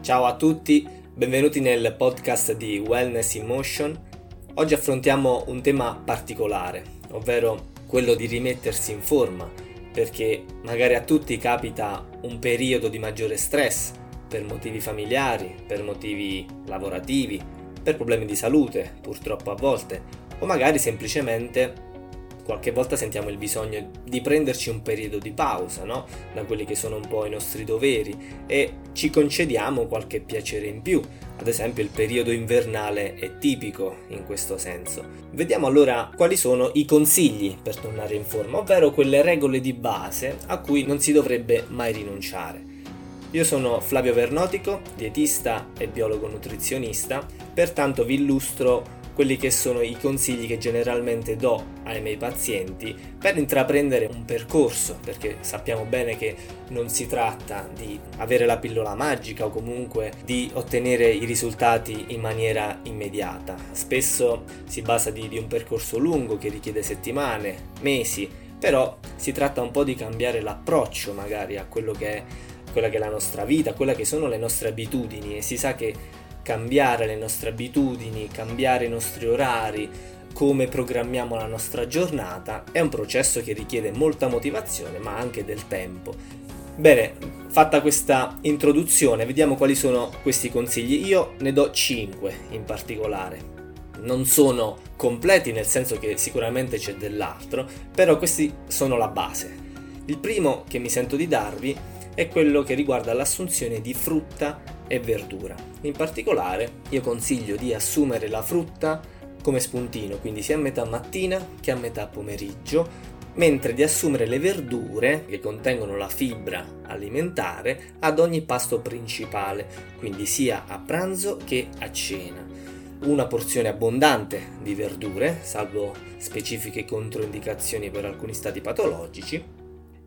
Ciao a tutti, benvenuti nel podcast di Wellness in Motion. Oggi affrontiamo un tema particolare, ovvero quello di rimettersi in forma, perché magari a tutti capita un periodo di maggiore stress per motivi familiari, per motivi lavorativi, per problemi di salute, purtroppo a volte, o magari semplicemente qualche volta sentiamo il bisogno di prenderci un periodo di pausa, no? Da quelli che sono un po' i nostri doveri, e ci concediamo qualche piacere in più. Ad esempio il periodo invernale è tipico in questo senso. Vediamo allora quali sono i consigli per tornare in forma, ovvero quelle regole di base a cui non si dovrebbe mai rinunciare. Io sono Flavio Vernotico, dietista e biologo nutrizionista, pertanto vi illustro quelli che sono i consigli che generalmente do ai miei pazienti per intraprendere un percorso, perché sappiamo bene che non si tratta di avere la pillola magica o comunque di ottenere i risultati in maniera immediata. Spesso si basa di un percorso lungo che richiede settimane, mesi, però si tratta un po' di cambiare l'approccio magari a quello che è quella che è la nostra vita, quella che sono le nostre abitudini, e si sa che cambiare le nostre abitudini, cambiare i nostri orari, come programmiamo la nostra giornata, è un processo che richiede molta motivazione ma anche del tempo. Bene, fatta questa introduzione, vediamo quali sono questi consigli. Io ne do 5 in particolare. Non sono completi, nel senso che sicuramente c'è dell'altro, però questi sono la base. Il primo che mi sento di darvi è quello che riguarda l'assunzione di frutta e verdura. In particolare io consiglio di assumere la frutta come spuntino, quindi sia a metà mattina che a metà pomeriggio, mentre di assumere le verdure che contengono la fibra alimentare ad ogni pasto principale, quindi sia a pranzo che a cena. Una porzione abbondante di verdure, salvo specifiche controindicazioni per alcuni stati patologici,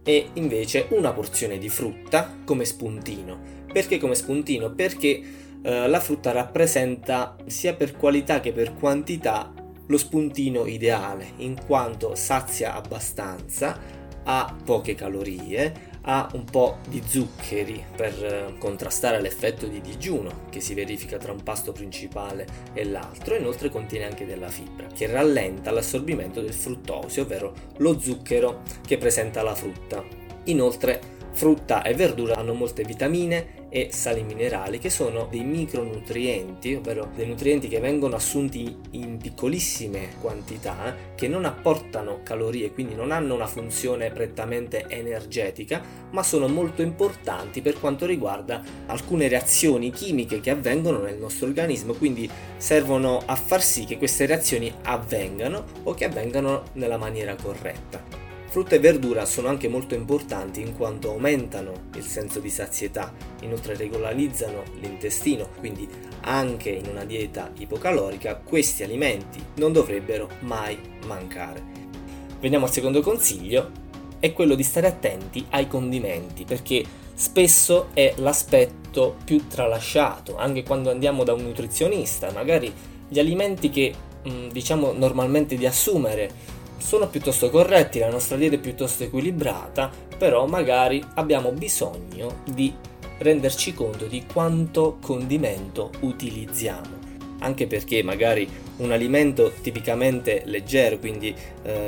e invece una porzione di frutta come spuntino. Perché come spuntino? Perché la frutta rappresenta, sia per qualità che per quantità, lo spuntino ideale, in quanto sazia abbastanza, ha poche calorie, ha un po' di zuccheri per contrastare l'effetto di digiuno che si verifica tra un pasto principale e l'altro, e inoltre contiene anche della fibra che rallenta l'assorbimento del fruttosio, ovvero lo zucchero che presenta la frutta. Inoltre frutta e verdura hanno molte vitamine e sali minerali, che sono dei micronutrienti, ovvero dei nutrienti che vengono assunti in piccolissime quantità, che non apportano calorie, quindi non hanno una funzione prettamente energetica, ma sono molto importanti per quanto riguarda alcune reazioni chimiche che avvengono nel nostro organismo, quindi servono a far sì che queste reazioni avvengano o che avvengano nella maniera corretta. Frutta e verdura sono anche molto importanti in quanto aumentano il senso di sazietà, inoltre regolarizzano l'intestino, quindi anche in una dieta ipocalorica questi alimenti non dovrebbero mai mancare. Veniamo al secondo consiglio, è quello di stare attenti ai condimenti, perché spesso è l'aspetto più tralasciato, anche quando andiamo da un nutrizionista. Magari gli alimenti che diciamo normalmente di assumere sono piuttosto corretti, la nostra dieta è piuttosto equilibrata, però magari abbiamo bisogno di renderci conto di quanto condimento utilizziamo, anche perché magari un alimento tipicamente leggero, quindi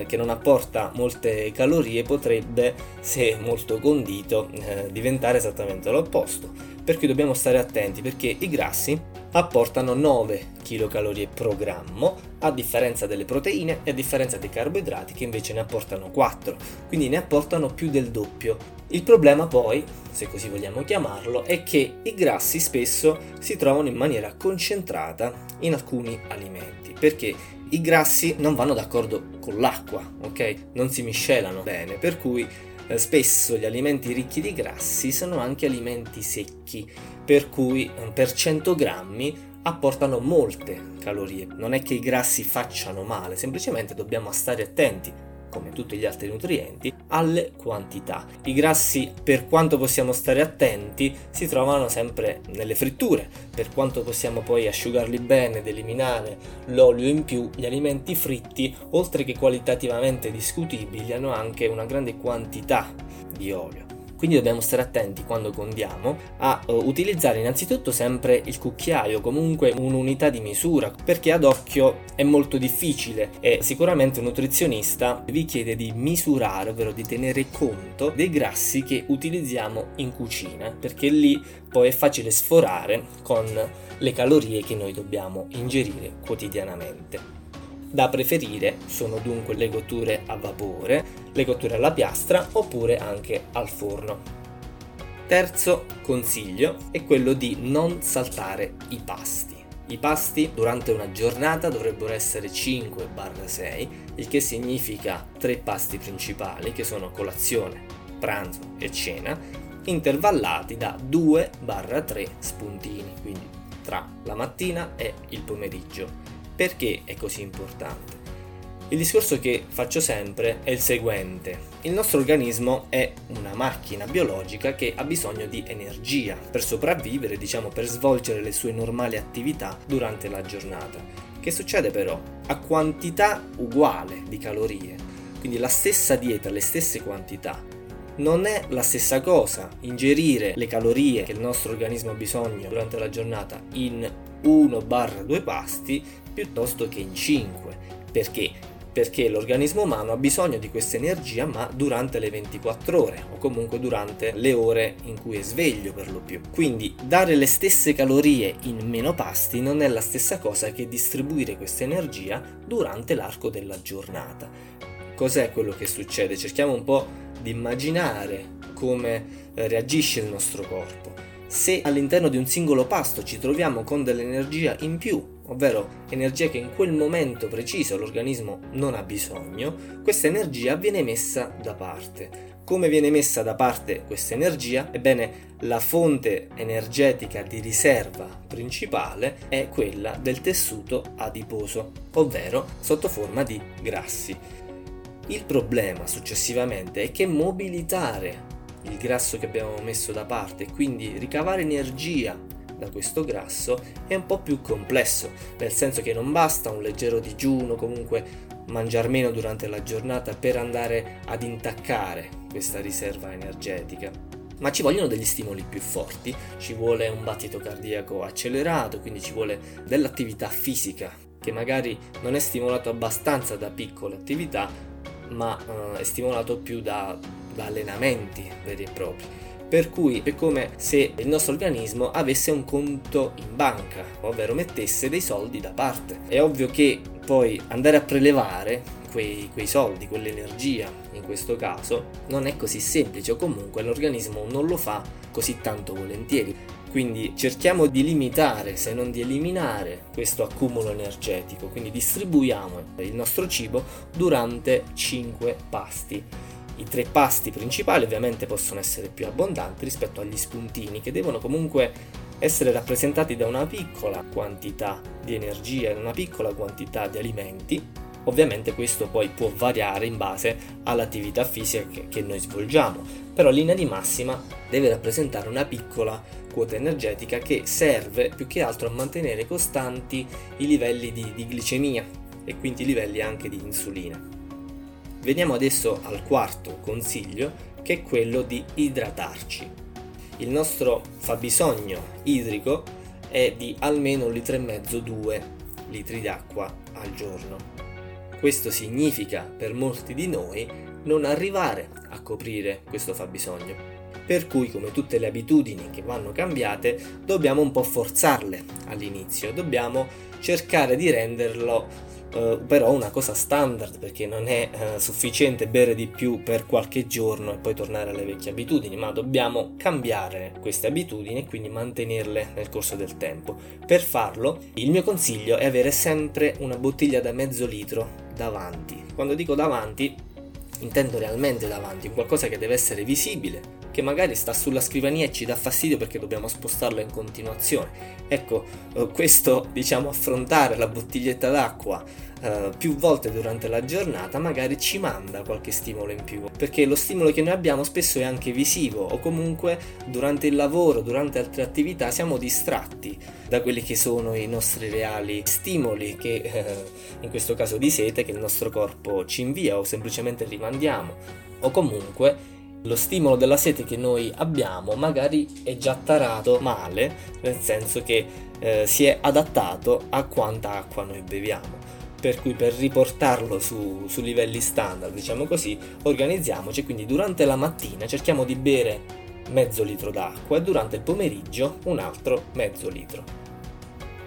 che non apporta molte calorie, potrebbe, se molto condito, diventare esattamente l'opposto. Perché dobbiamo stare attenti? Perché i grassi apportano 9 kcal pro grammo, a differenza delle proteine e a differenza dei carboidrati, che invece ne apportano 4, quindi ne apportano più del doppio. Il problema poi, se così vogliamo chiamarlo, è che i grassi spesso si trovano in maniera concentrata in alcuni alimenti, perché i grassi non vanno d'accordo con l'acqua, ok? Non si miscelano bene, per cui spesso gli alimenti ricchi di grassi sono anche alimenti secchi, per cui per 100 grammi apportano molte calorie. Non è che i grassi facciano male, semplicemente dobbiamo stare attenti, come tutti gli altri nutrienti, alle quantità. I grassi, per quanto possiamo stare attenti, si trovano sempre nelle fritture. Per quanto possiamo poi asciugarli bene ed eliminare l'olio in più, gli alimenti fritti, oltre che qualitativamente discutibili, hanno anche una grande quantità di olio. Quindi dobbiamo stare attenti quando condiamo a utilizzare innanzitutto sempre il cucchiaio, comunque un'unità di misura, perché ad occhio è molto difficile e sicuramente un nutrizionista vi chiede di misurare, ovvero di tenere conto dei grassi che utilizziamo in cucina, perché lì poi è facile sforare con le calorie che noi dobbiamo ingerire quotidianamente. Da preferire sono dunque le cotture a vapore, le cotture alla piastra oppure anche al forno. Terzo consiglio è quello di non saltare i pasti. I pasti durante una giornata dovrebbero essere 5/6, il che significa 3 pasti principali che sono colazione, pranzo e cena, intervallati da 2/3 spuntini, quindi tra la mattina e il pomeriggio. Perché è così importante? Il discorso che faccio sempre è il seguente: il nostro organismo è una macchina biologica che ha bisogno di energia per sopravvivere, per svolgere le sue normali attività durante la giornata. Che succede però? A quantità uguale di calorie, quindi la stessa dieta, le stesse quantità, non è la stessa cosa ingerire le calorie che il nostro organismo ha bisogno durante la giornata in 1/2 pasti piuttosto che in 5. Perché? Perché l'organismo umano ha bisogno di questa energia, ma durante le 24 ore o comunque durante le ore in cui è sveglio per lo più. Quindi dare le stesse calorie in meno pasti non è la stessa cosa che distribuire questa energia durante l'arco della giornata. Cos'è quello che succede? Cerchiamo un po' di immaginare come reagisce il nostro corpo. Se all'interno di un singolo pasto ci troviamo con dell'energia in più, ovvero energia che in quel momento preciso l'organismo non ha bisogno, questa energia viene messa da parte. Come viene messa da parte questa energia? Ebbene, la fonte energetica di riserva principale è quella del tessuto adiposo, ovvero sotto forma di grassi. Il problema successivamente è che mobilitare il grasso che abbiamo messo da parte, quindi ricavare energia da questo grasso, è un po' più complesso, nel senso che non basta un leggero digiuno, comunque mangiar meno durante la giornata per andare ad intaccare questa riserva energetica, ma ci vogliono degli stimoli più forti, ci vuole un battito cardiaco accelerato, quindi ci vuole dell'attività fisica che magari non è stimolato abbastanza da piccole attività, ma è stimolato più da allenamenti veri e propri, per cui è come se il nostro organismo avesse un conto in banca, ovvero mettesse dei soldi da parte. È ovvio che poi andare a prelevare quei soldi, quell'energia in questo caso, non è così semplice, o comunque l'organismo non lo fa così tanto volentieri. Quindi cerchiamo di limitare, se non di eliminare, questo accumulo energetico, quindi distribuiamo il nostro cibo durante 5 pasti. I 3 pasti principali ovviamente possono essere più abbondanti rispetto agli spuntini, che devono comunque essere rappresentati da una piccola quantità di energia e una piccola quantità di alimenti. Ovviamente questo poi può variare in base all'attività fisica che noi svolgiamo, però in linea di massima deve rappresentare una piccola quota energetica che serve più che altro a mantenere costanti i livelli di glicemia e quindi i livelli anche di insulina. Veniamo adesso al quarto consiglio, che è quello di idratarci. Il nostro fabbisogno idrico è di almeno 1,5-2 litri d'acqua al giorno. Questo significa per molti di noi non arrivare a coprire questo fabbisogno, per cui, come tutte le abitudini che vanno cambiate, dobbiamo un po' forzarle all'inizio, dobbiamo cercare di renderlo però una cosa standard, perché non è sufficiente bere di più per qualche giorno e poi tornare alle vecchie abitudini, ma dobbiamo cambiare queste abitudini e quindi mantenerle nel corso del tempo. Per farlo, il mio consiglio è avere sempre una bottiglia da mezzo litro davanti. Quando dico davanti, intendo realmente davanti, qualcosa che deve essere visibile, che magari sta sulla scrivania e ci dà fastidio perché dobbiamo spostarlo in continuazione. Ecco, questo, affrontare la bottiglietta d'acqua più volte durante la giornata magari ci manda qualche stimolo in più, perché lo stimolo che noi abbiamo spesso è anche visivo, o comunque durante il lavoro, durante altre attività siamo distratti da quelli che sono i nostri reali stimoli, che in questo caso di sete, che il nostro corpo ci invia, o semplicemente rimandiamo, o comunque lo stimolo della sete che noi abbiamo magari è già tarato male, nel senso che si è adattato a quanta acqua noi beviamo. Per cui, per riportarlo su livelli standard, diciamo così, organizziamoci, quindi durante la mattina cerchiamo di bere mezzo litro d'acqua e durante il pomeriggio un altro mezzo litro.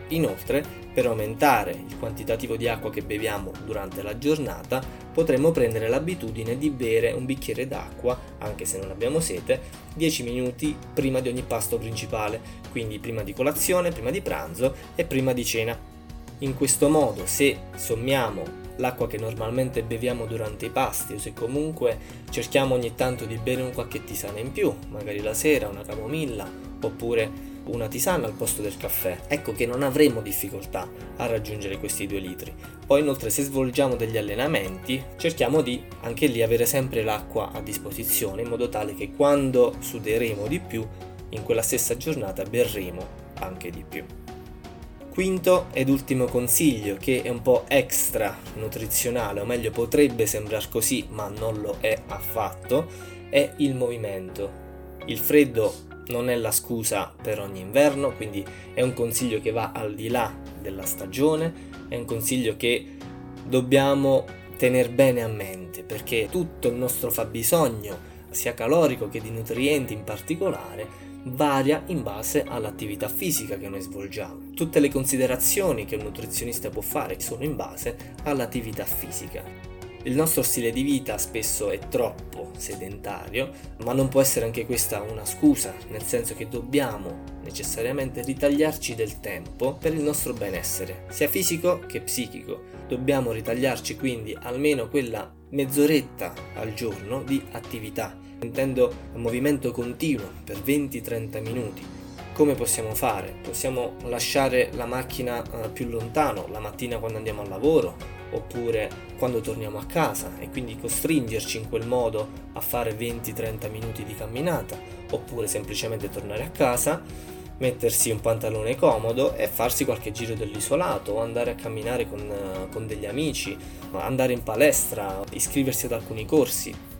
Inoltre, per aumentare il quantitativo di acqua che beviamo durante la giornata, potremmo prendere l'abitudine di bere un bicchiere d'acqua, anche se non abbiamo sete, 10 minuti prima di ogni pasto principale, quindi prima di colazione, prima di pranzo e prima di cena. In questo modo, se sommiamo l'acqua che normalmente beviamo durante i pasti, o se comunque cerchiamo ogni tanto di bere un qualche tisana in più, magari la sera una camomilla oppure una tisana al posto del caffè, ecco che non avremo difficoltà a raggiungere questi 2 litri. Poi inoltre, se svolgiamo degli allenamenti, cerchiamo di anche lì avere sempre l'acqua a disposizione, in modo tale che quando suderemo di più in quella stessa giornata berremo anche di più. Quinto ed ultimo consiglio, che è un po' extra nutrizionale, o meglio potrebbe sembrar così ma non lo è affatto, è il movimento. Il freddo non è la scusa per ogni inverno, quindi è un consiglio che va al di là della stagione, è un consiglio che dobbiamo tenere bene a mente, perché tutto il nostro fabbisogno, sia calorico che di nutrienti in particolare, varia in base all'attività fisica che noi svolgiamo. Tutte le considerazioni che un nutrizionista può fare sono in base all'attività fisica. Il nostro stile di vita spesso è troppo sedentario, ma non può essere anche questa una scusa, nel senso che dobbiamo necessariamente ritagliarci del tempo per il nostro benessere, sia fisico che psichico. Dobbiamo ritagliarci quindi almeno quella mezz'oretta al giorno di attività, intendo movimento continuo per 20-30 minuti. Come possiamo fare? Possiamo lasciare la macchina più lontano, la mattina quando andiamo al lavoro oppure quando torniamo a casa, e quindi costringerci in quel modo a fare 20-30 minuti di camminata, oppure semplicemente tornare a casa, mettersi un pantalone comodo e farsi qualche giro dell'isolato, o andare a camminare con degli amici, andare in palestra, iscriversi ad alcuni corsi.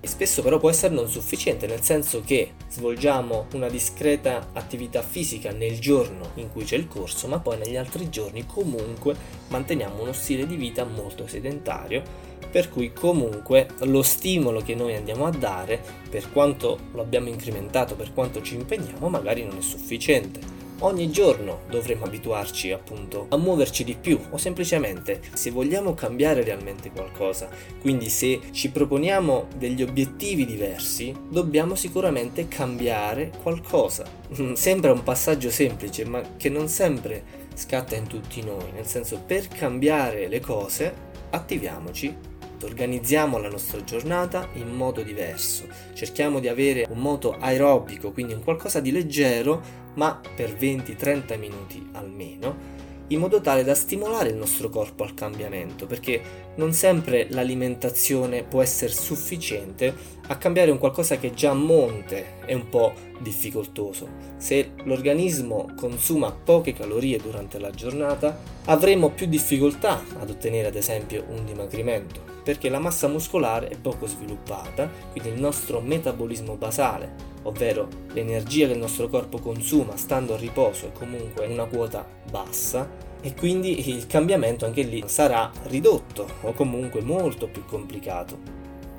E spesso però può essere non sufficiente, nel senso che svolgiamo una discreta attività fisica nel giorno in cui c'è il corso, ma poi negli altri giorni comunque manteniamo uno stile di vita molto sedentario, per cui comunque lo stimolo che noi andiamo a dare, per quanto lo abbiamo incrementato, per quanto ci impegniamo, magari non è sufficiente. Ogni giorno dovremmo abituarci appunto a muoverci di più, o semplicemente, se vogliamo cambiare realmente qualcosa, quindi se ci proponiamo degli obiettivi diversi, dobbiamo sicuramente cambiare qualcosa. Sembra un passaggio semplice, ma che non sempre scatta in tutti noi, nel senso, per cambiare le cose attiviamoci, organizziamo la nostra giornata in modo diverso, cerchiamo di avere un moto aerobico, quindi un qualcosa di leggero ma per 20-30 minuti almeno, in modo tale da stimolare il nostro corpo al cambiamento, perché non sempre l'alimentazione può essere sufficiente a cambiare un qualcosa che già a monte è un po' difficoltoso. Se l'organismo consuma poche calorie durante la giornata, avremo più difficoltà ad ottenere ad esempio un dimagrimento, perché la massa muscolare è poco sviluppata, quindi il nostro metabolismo basale, ovvero l'energia che il nostro corpo consuma stando a riposo, è comunque una quota bassa, e quindi il cambiamento anche lì sarà ridotto o comunque molto più complicato.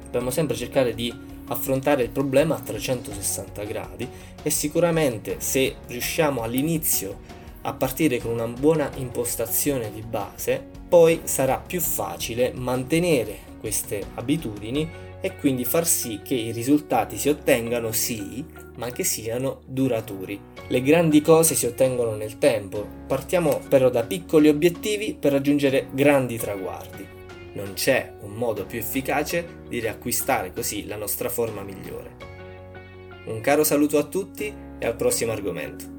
Dobbiamo sempre cercare di affrontare il problema a 360 gradi e sicuramente, se riusciamo all'inizio a partire con una buona impostazione di base, poi sarà più facile mantenere queste abitudini e quindi far sì che i risultati si ottengano sì, ma che siano duraturi. Le grandi cose si ottengono nel tempo, partiamo però da piccoli obiettivi per raggiungere grandi traguardi. Non c'è un modo più efficace di riacquistare così la nostra forma migliore. Un caro saluto a tutti e al prossimo argomento.